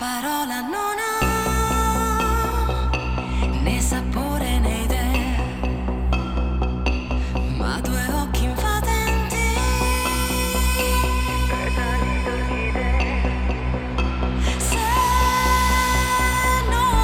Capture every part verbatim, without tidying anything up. parola non ha né sapore né idee, ma due occhi infatenti, petali d'orchidee. Se non ha ah, anima ah,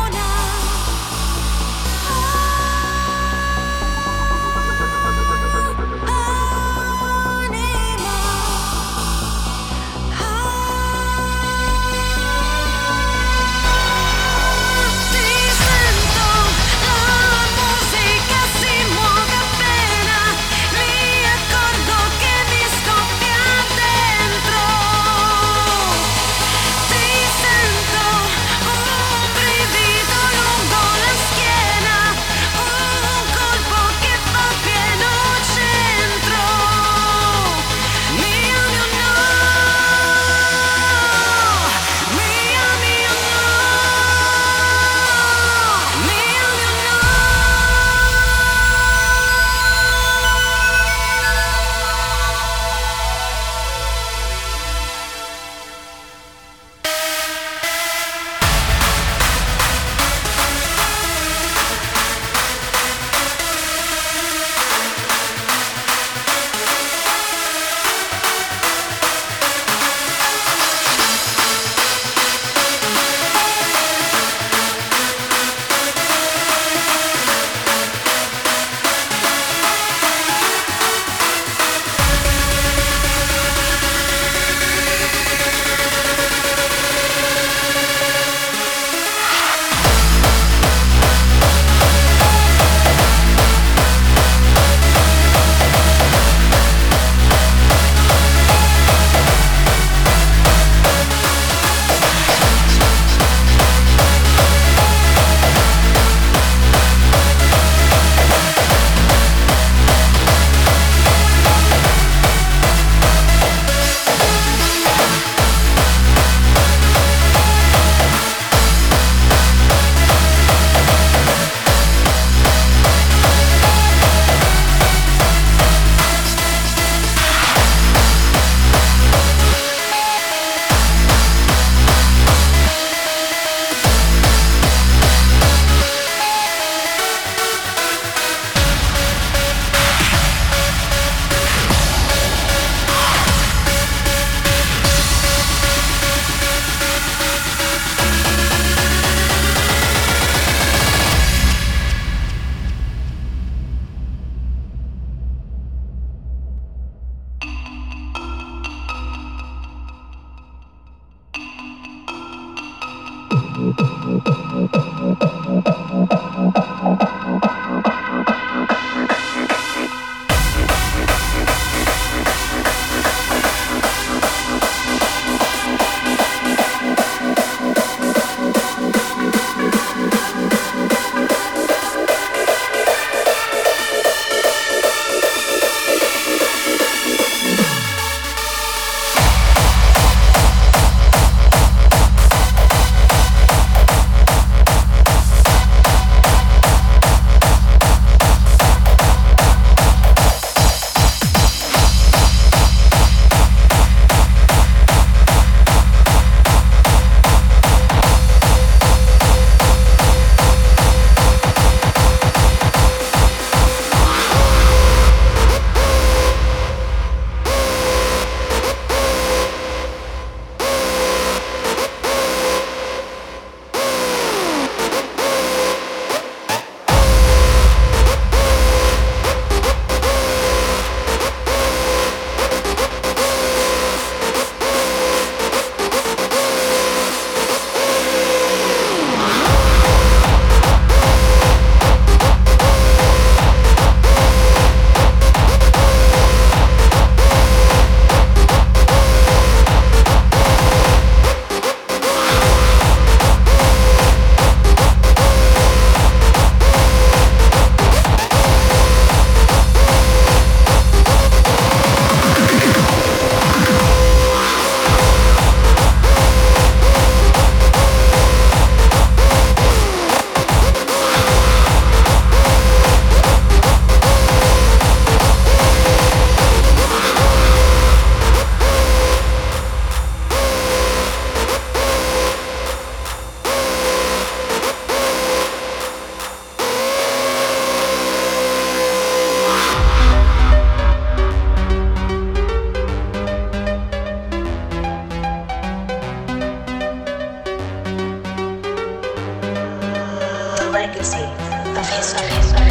legacy of history.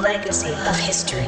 Legacy of history.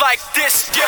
like this, yeah.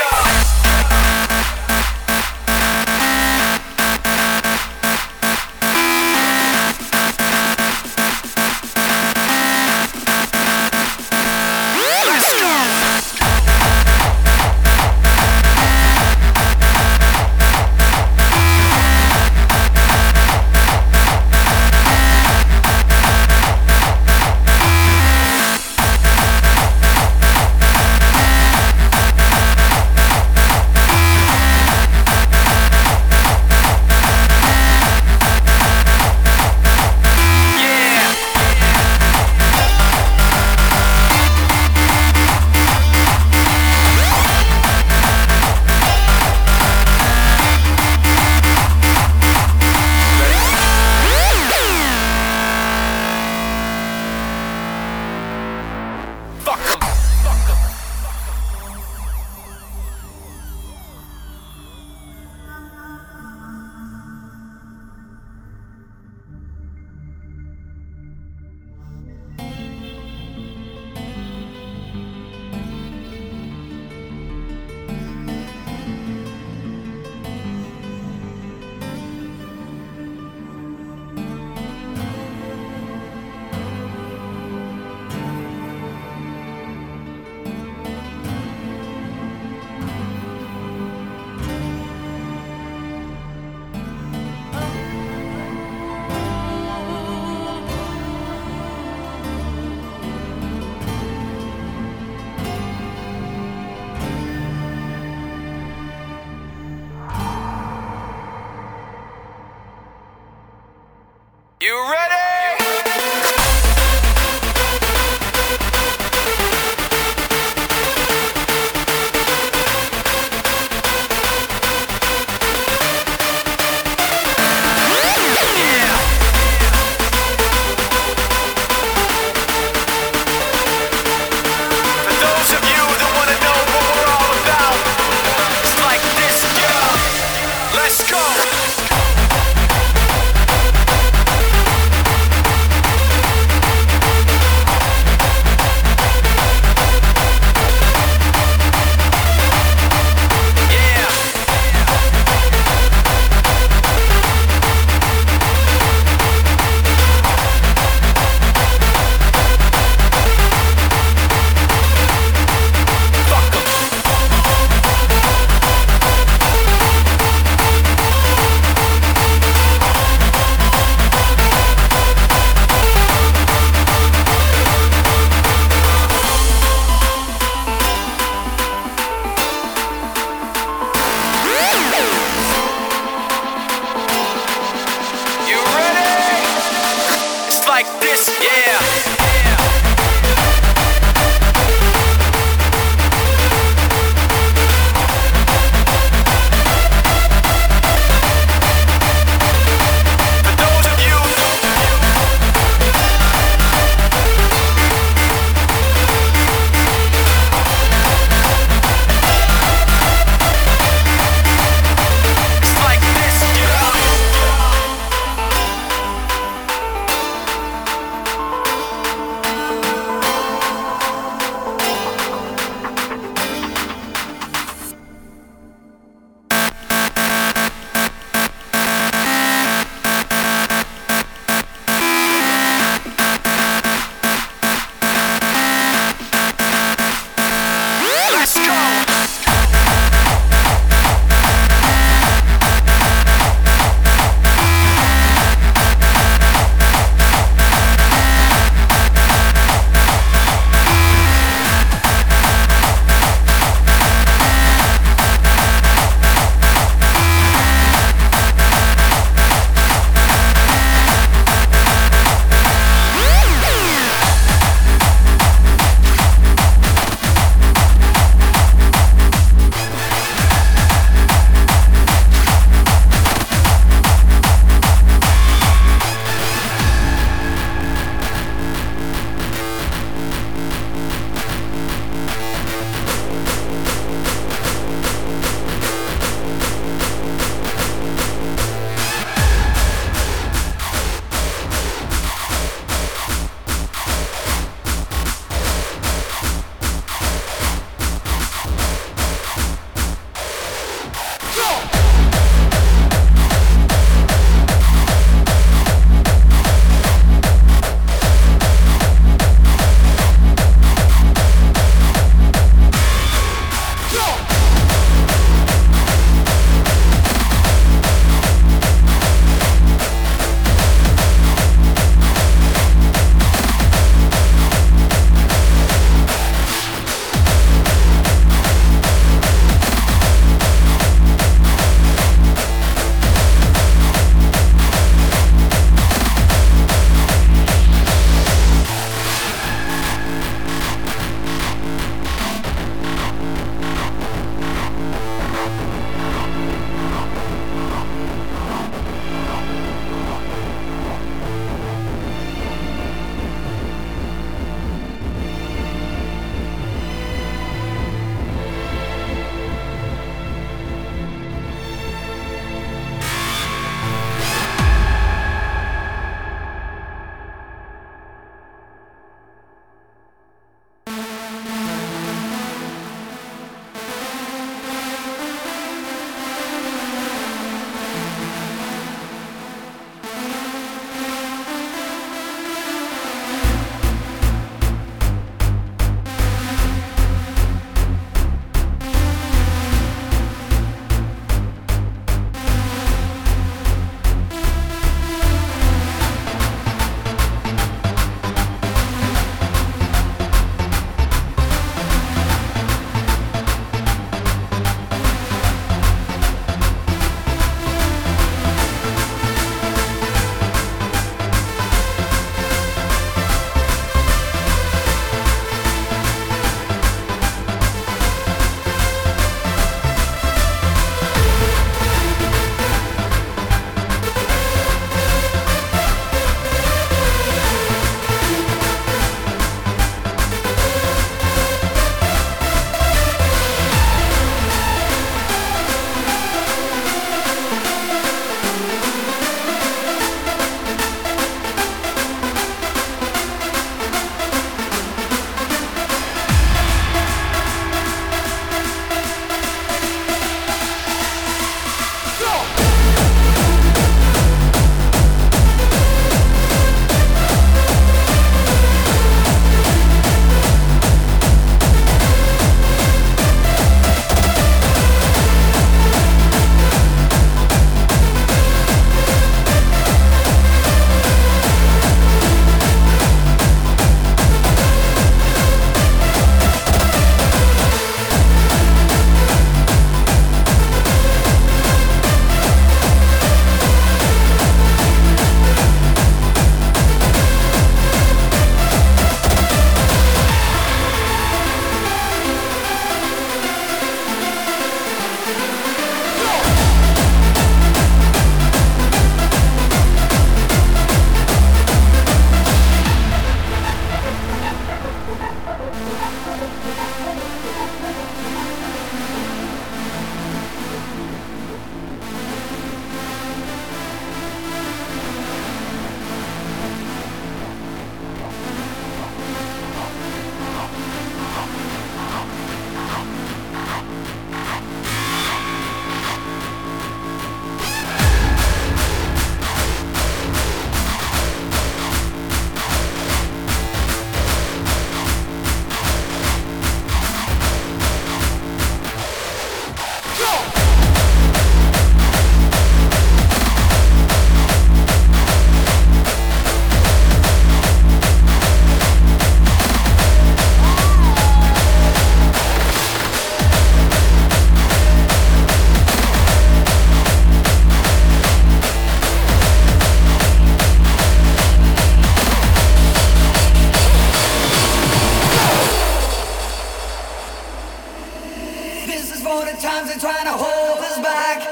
times they're trying to hold us back.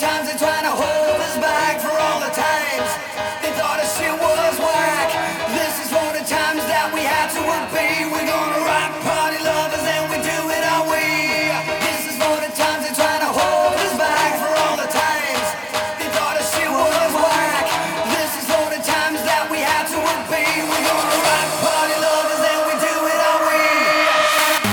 Times they're trying to hold us back for all the times they thought this shit was whack. This is for the times that we had to obey. We're gonna rock party lovers and we do it our way. This is for the times they're trying to hold us back for all the times they thought this shit was whack. This is for the times that we had to obey. We're gonna rock party lovers and we do it our way. We're gonna rock, party,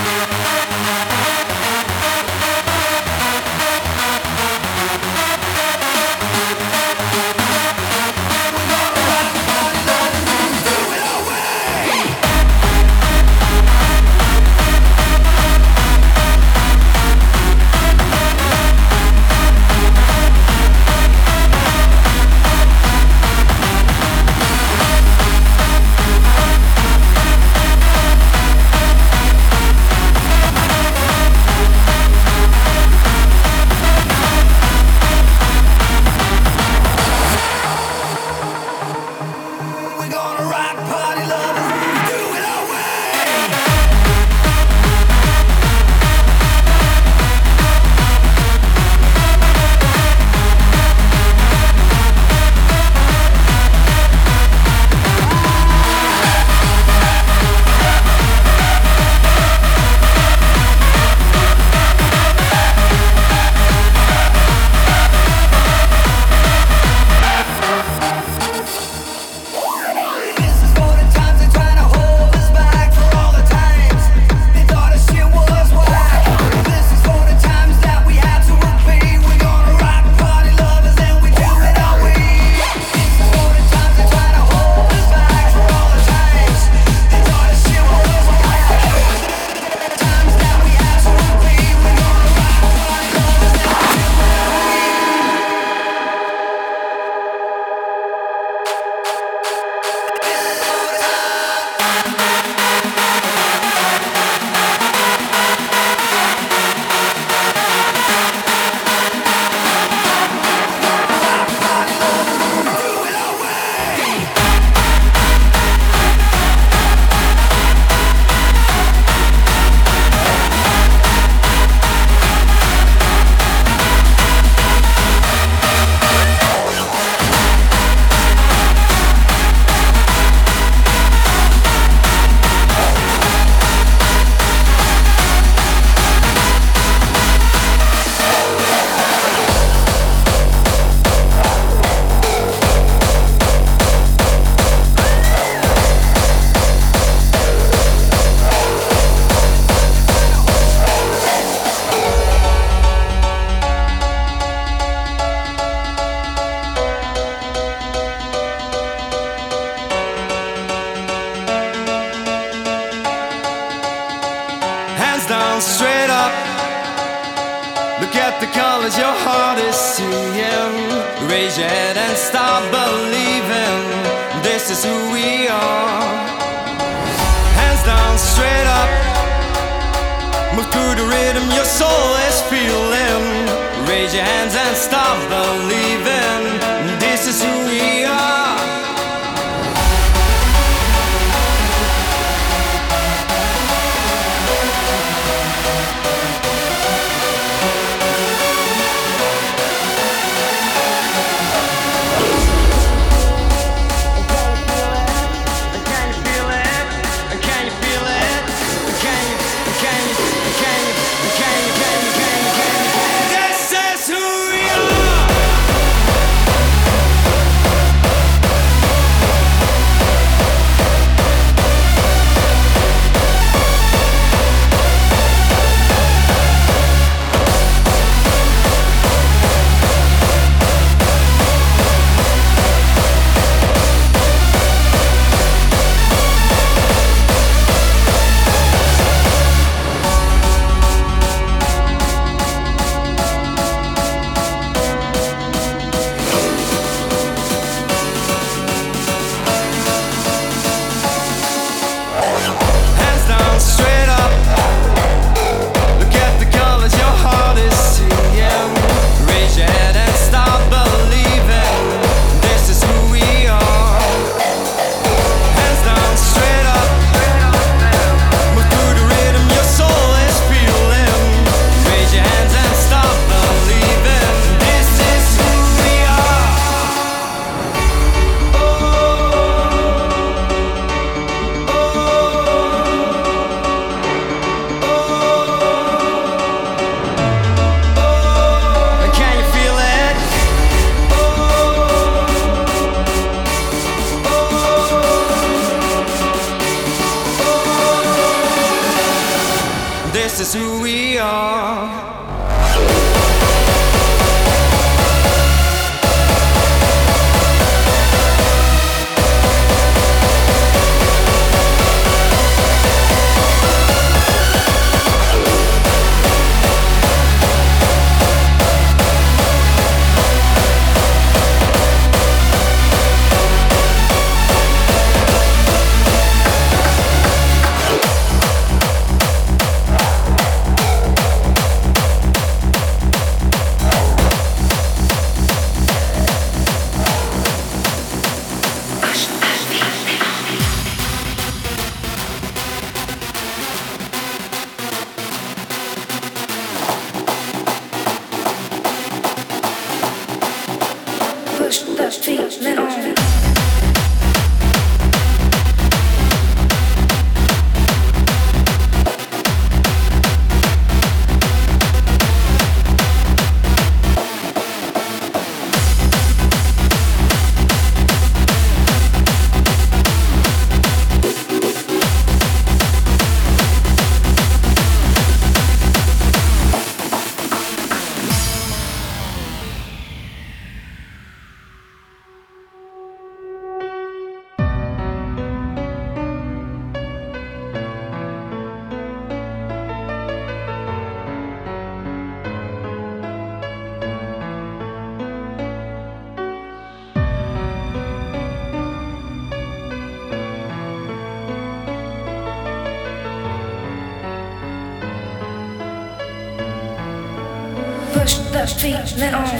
love, and do it our way. straight up. Look at the colors your heart is seeing. Raise your head and stop believing. This is who we are. Hands down, straight up. Move through the rhythm your soul is feeling. Raise your hands and stop believing. This is who we are. This is who we are. Push the street, men on.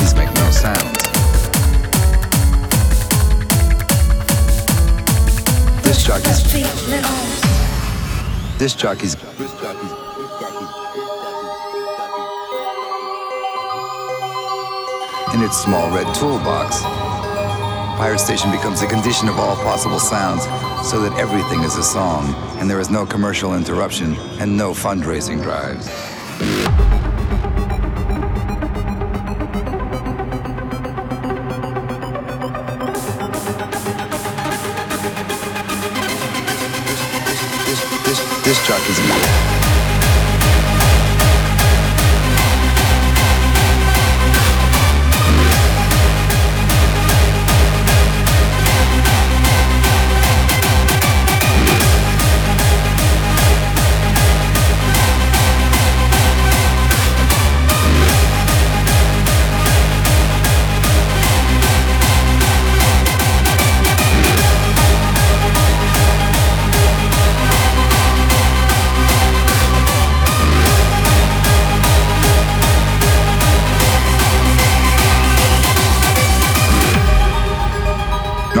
These make no sound. This jockey's This jockey's This jockey's in its small red toolbox, Pirate Station becomes the condition of all possible sounds, so that everything is a song, and there is no commercial interruption and no fundraising drives. This, this, this track is...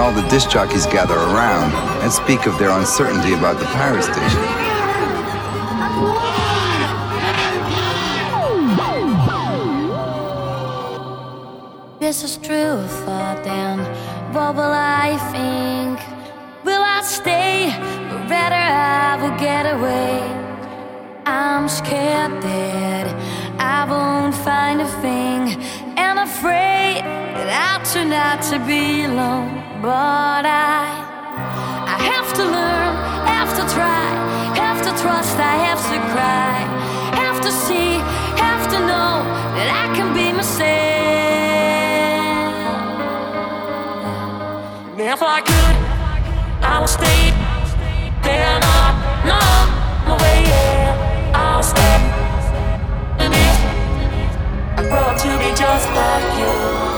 All the disc jockeys gather around and speak of their uncertainty about the Pirate Station. This is true, thought then. What will I think? Will I stay? Or rather, I will get away. I'm scared that I won't find a thing, and afraid that I'll turn out to be alone. But I, I have to learn, have to try, have to trust, I have to cry, have to see, have to know that I can be myself. And if I could, I would stay there, not, no, no way, yeah, I'll stay. And if I grow up to be just like you.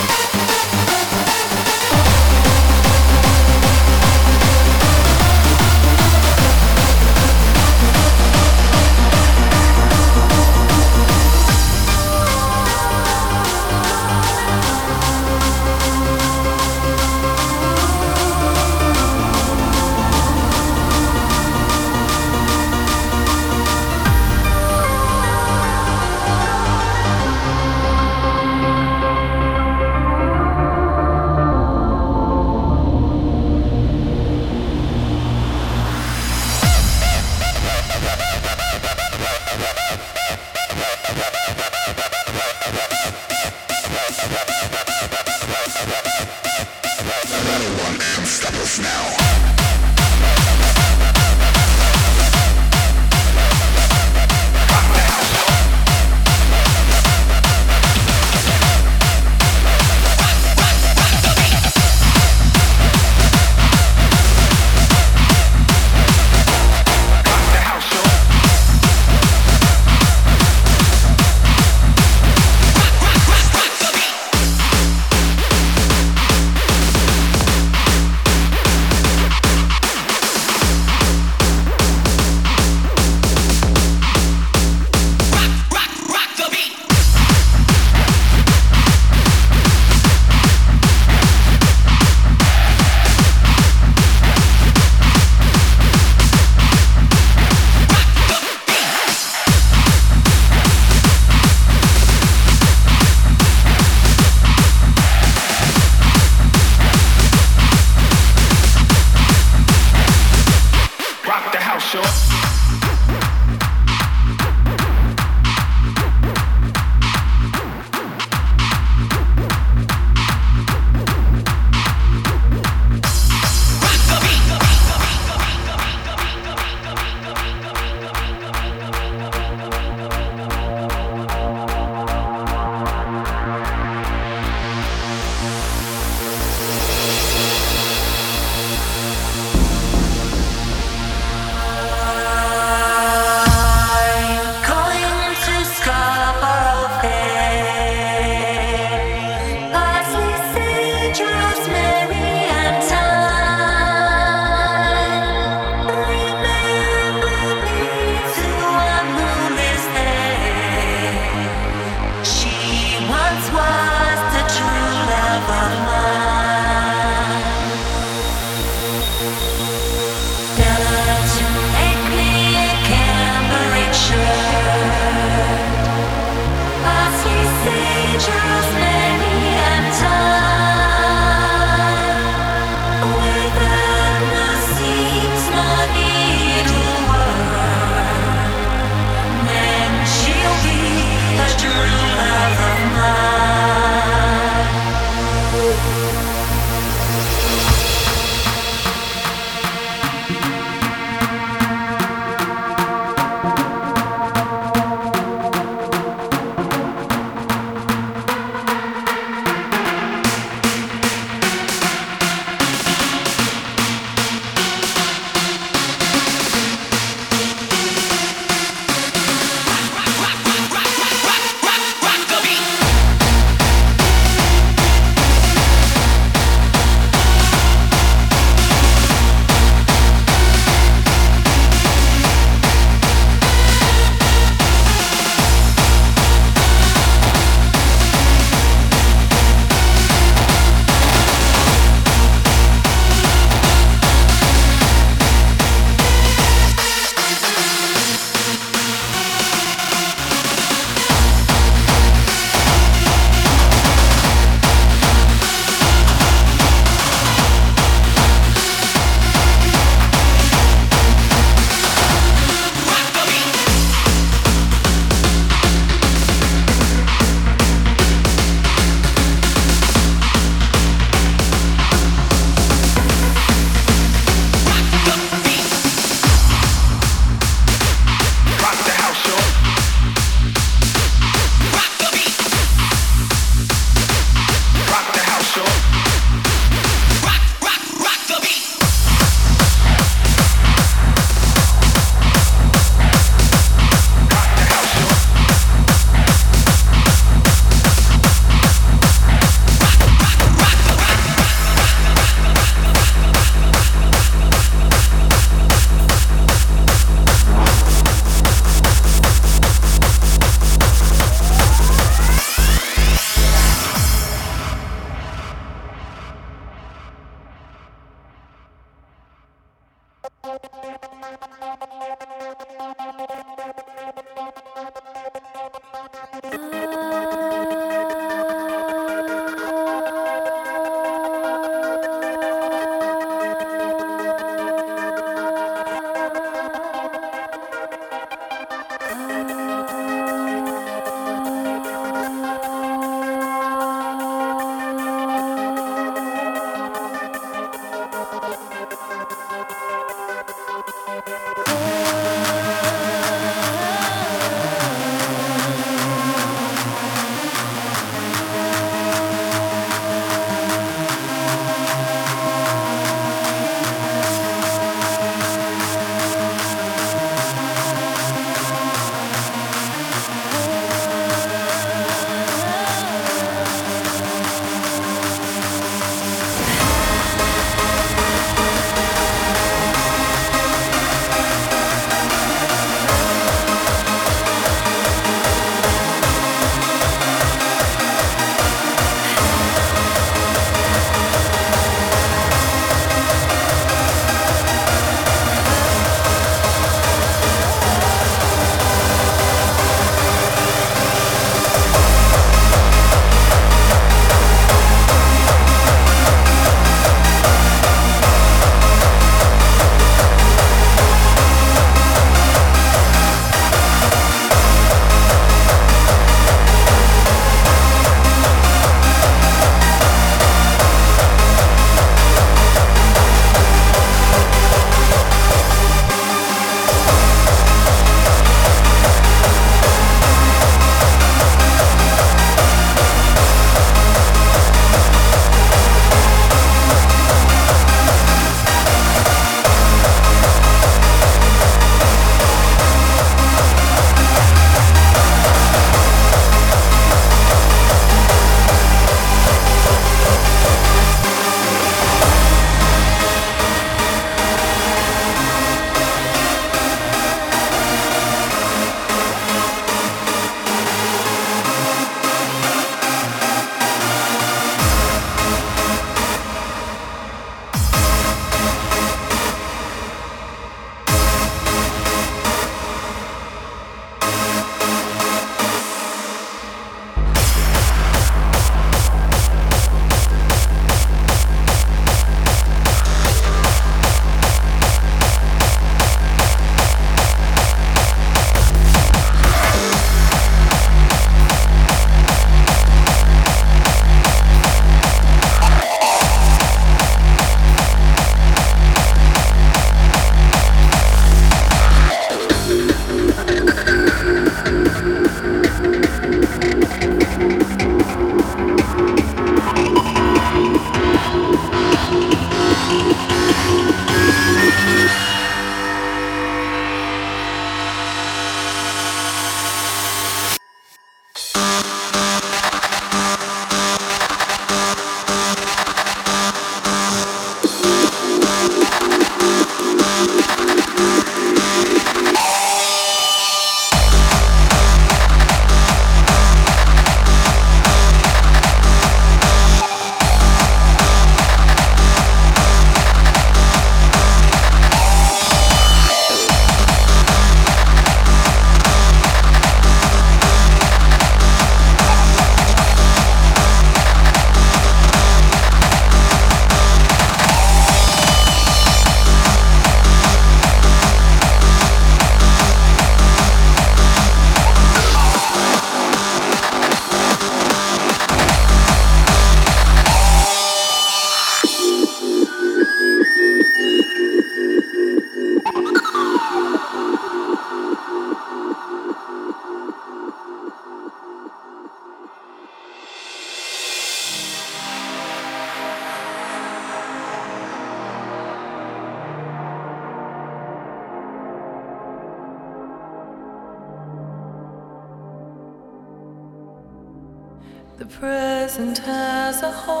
The present has a whole.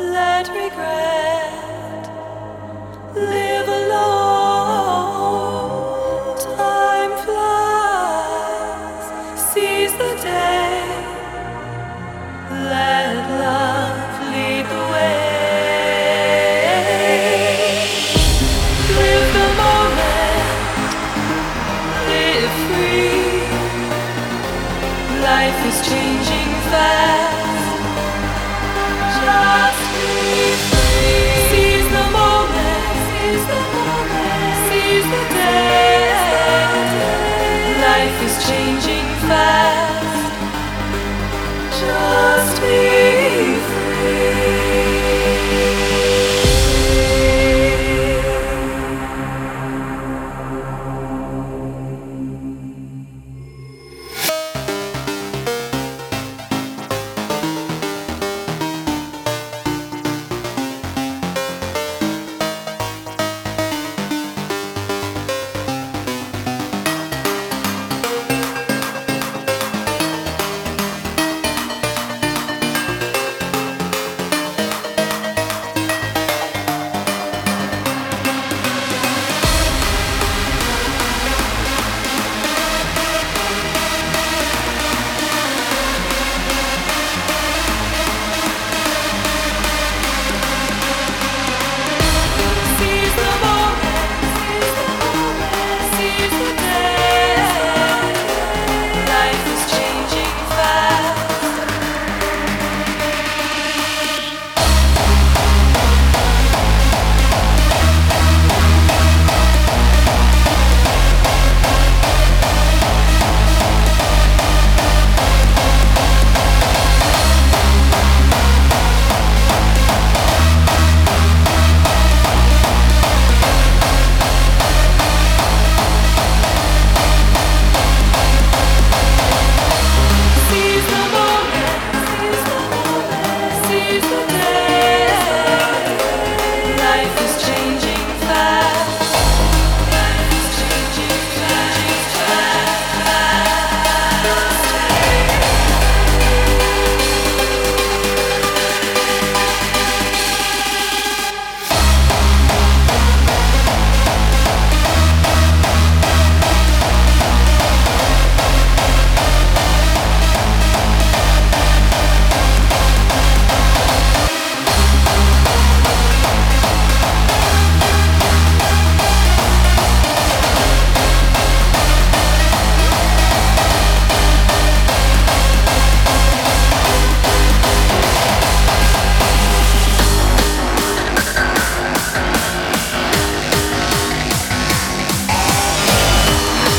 Let regret live alone. Time flies, seize the day. Let love lead the way. Live the moment, live free. Life is changing fast. Just be free. Seize the moment. Seize the moment. Seize the day. Life is changing fast. Just be of the moments that you love to hate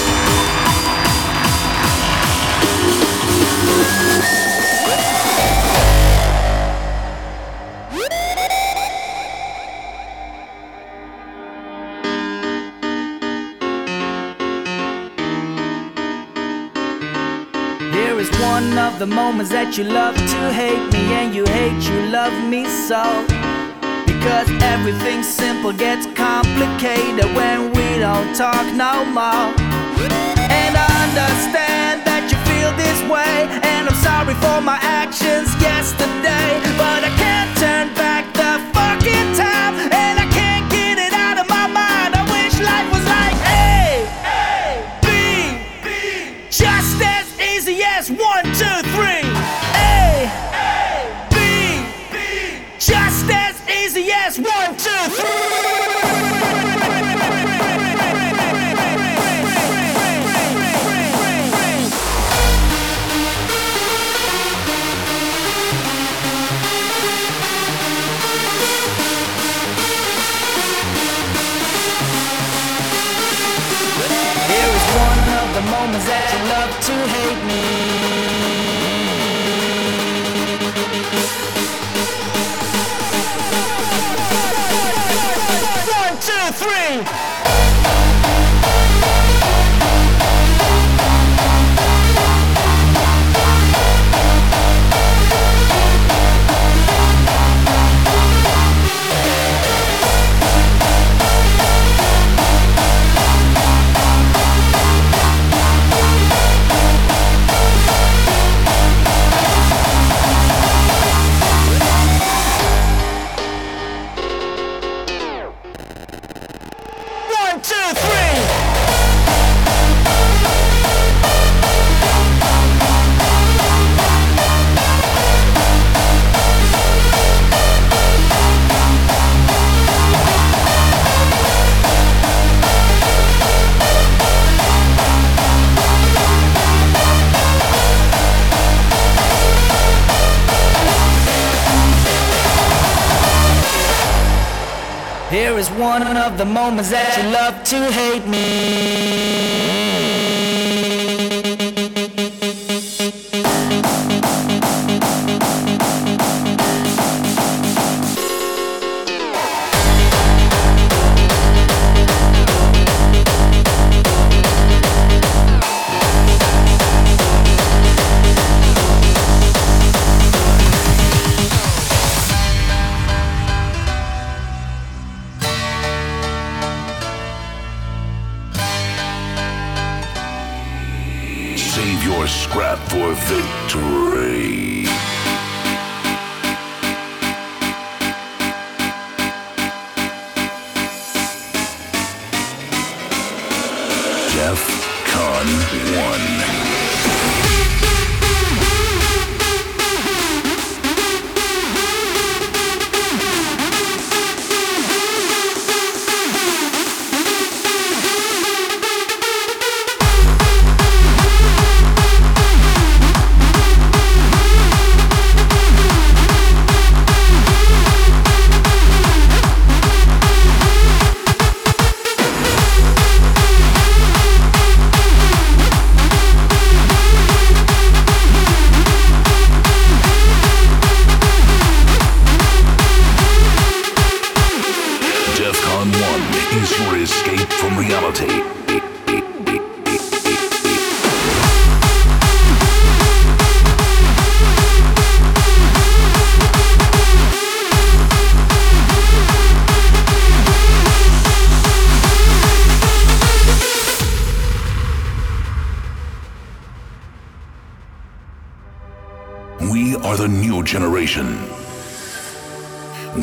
me, and you hate you love me so, because everything simple gets complicated when we don't talk no more. And I understand that you feel this way, and I'm sorry for my actions yesterday, but I can't turn back the fucking time, and I can't get it out of my mind. I wish life was like A, A, B, B, just as easy as one. Moments that you love to hate me, one, two, three. Here is one of the moments that you love to hate me.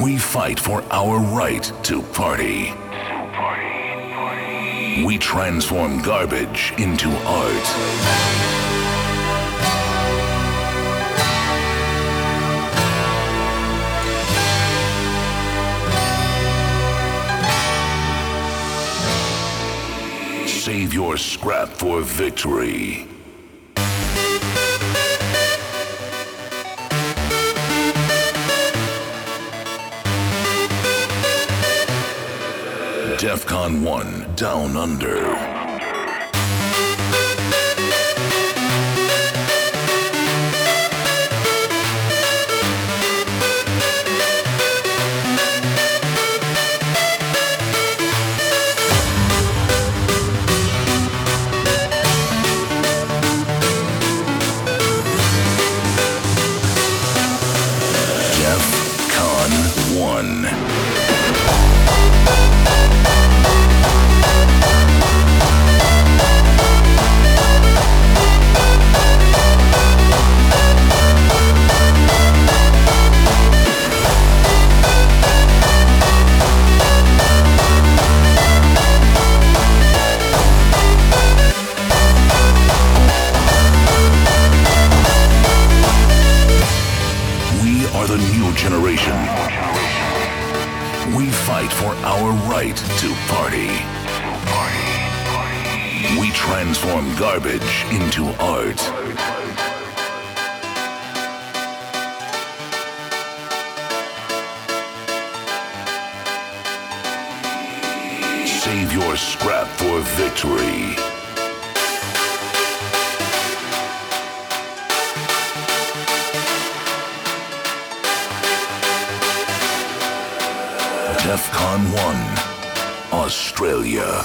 We fight for our right to party. So party, party. We transform garbage into art. Save your scrap for victory. DEFCON one, Down Under. Save your scrap for victory. DEFCON one, Australia.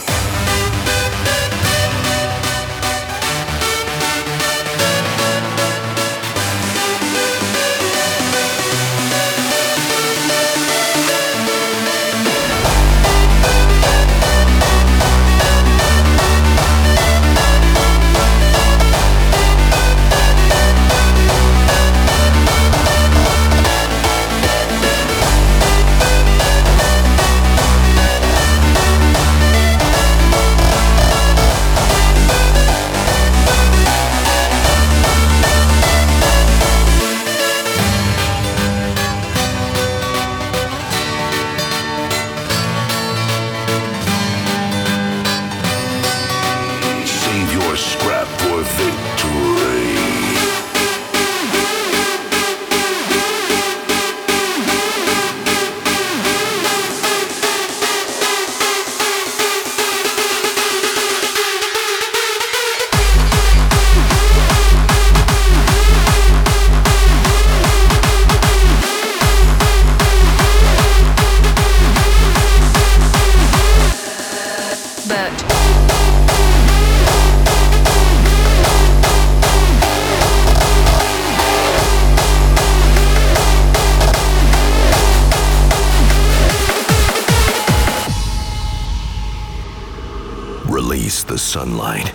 sunlight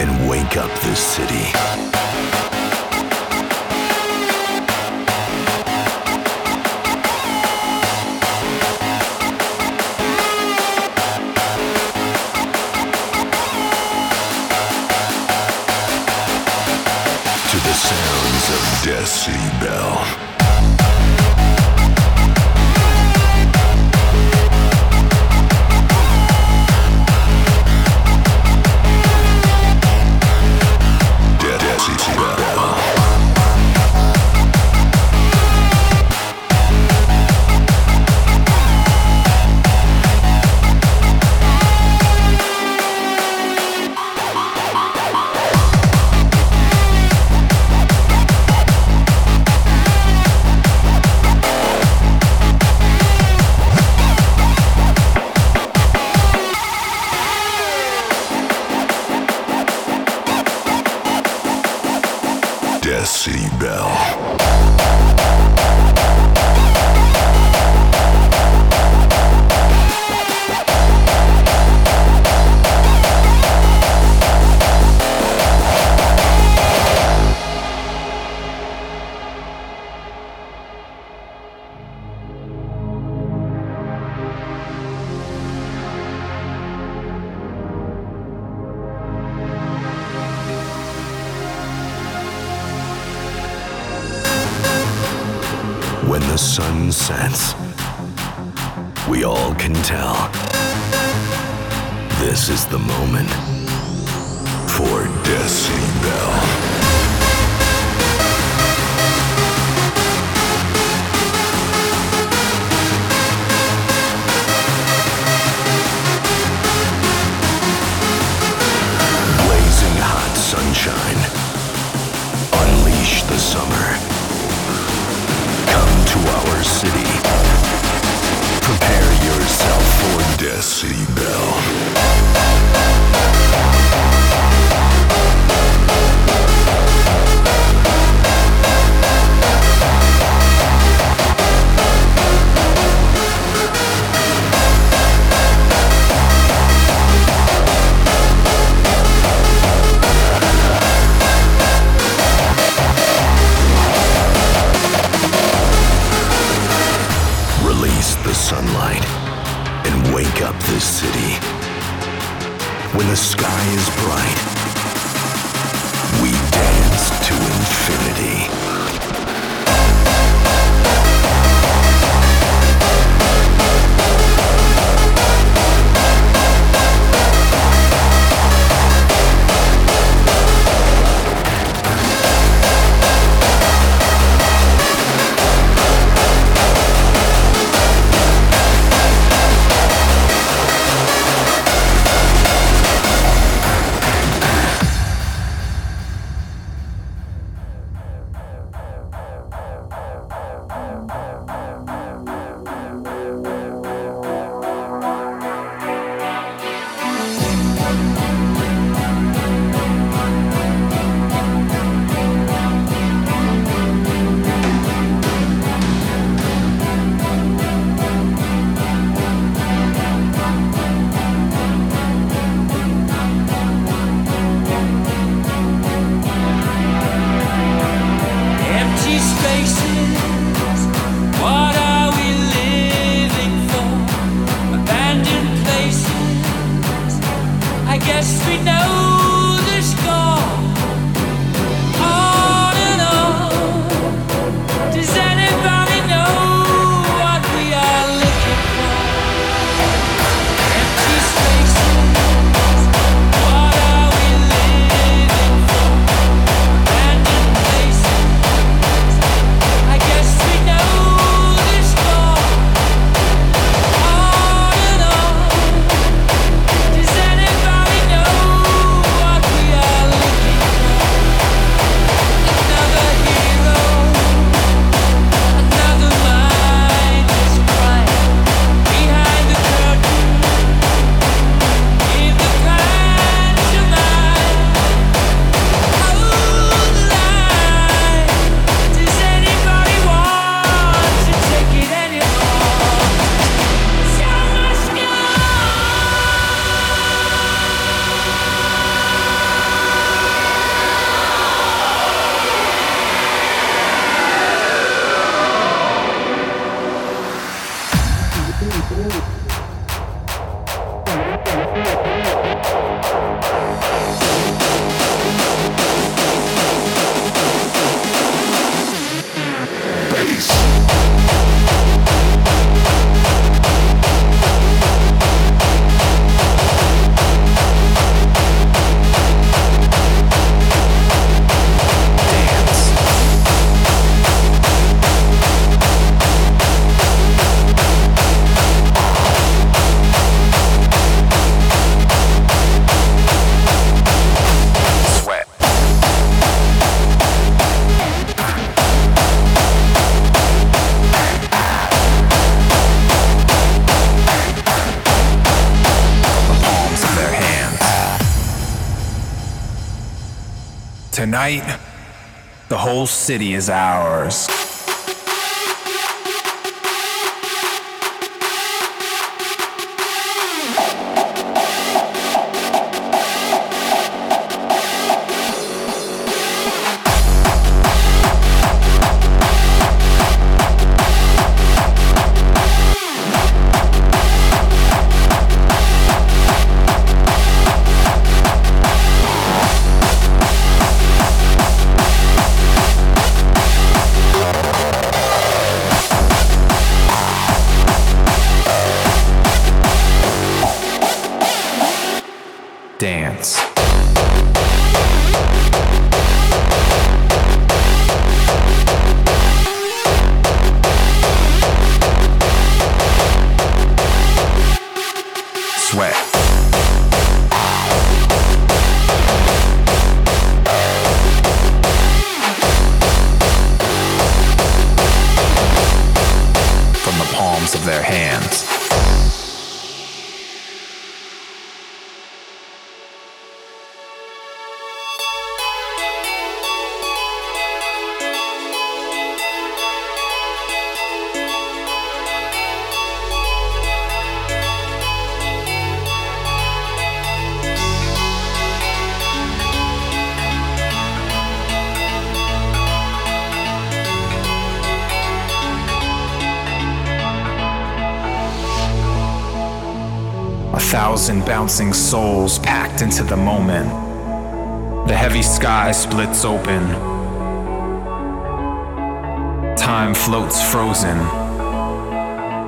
and wake up this city. Sounds of Decibel. Decibel. When the sun sets, we all can tell this is the moment for Decibel. Sunlight and wake up this city. When the Tonight, the whole city is ours. Thousand bouncing souls packed into the moment. The heavy sky splits open. Time floats frozen.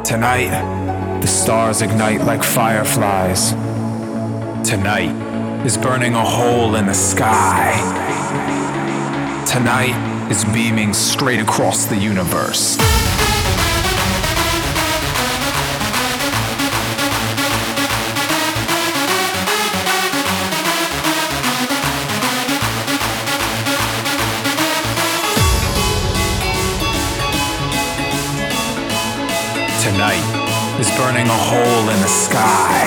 Tonight, the stars ignite like fireflies. Tonight is burning a hole in the sky. Tonight is beaming straight across the universe. Tonight is burning a hole in the sky.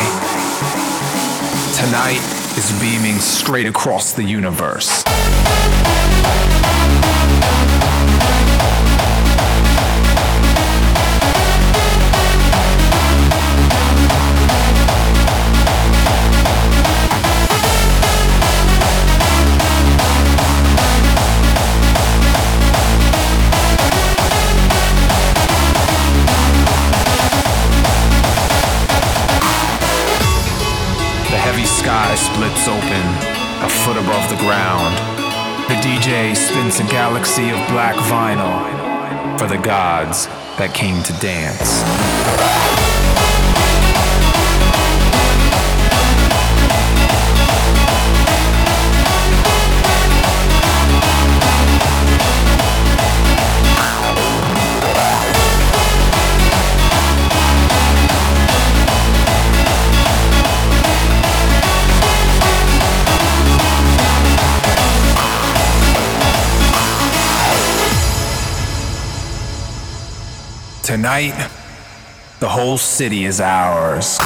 Tonight is beaming straight across the universe. Splits open, a foot above the ground. The D J spins a galaxy of black vinyl for the gods that came to dance. Tonight, the whole city is ours.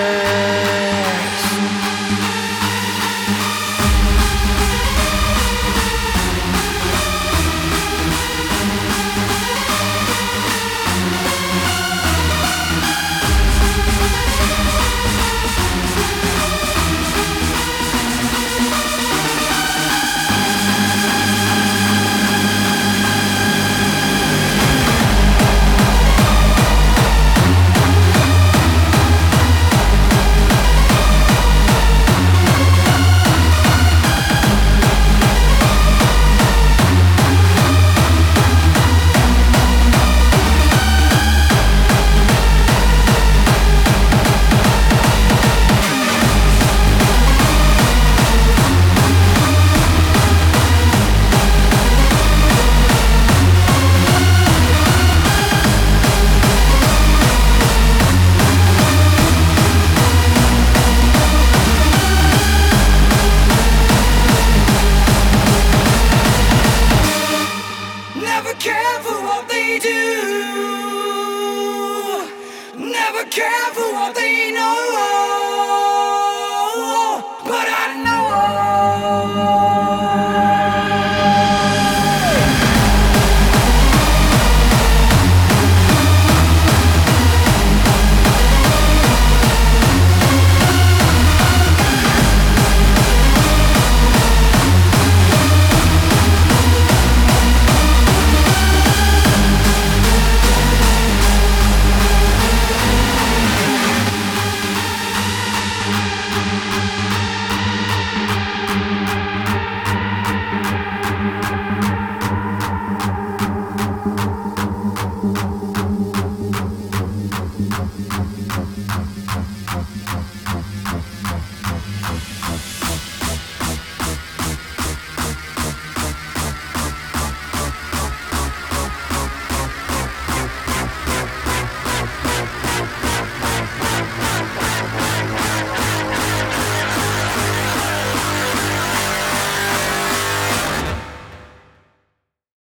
Nothing else matters.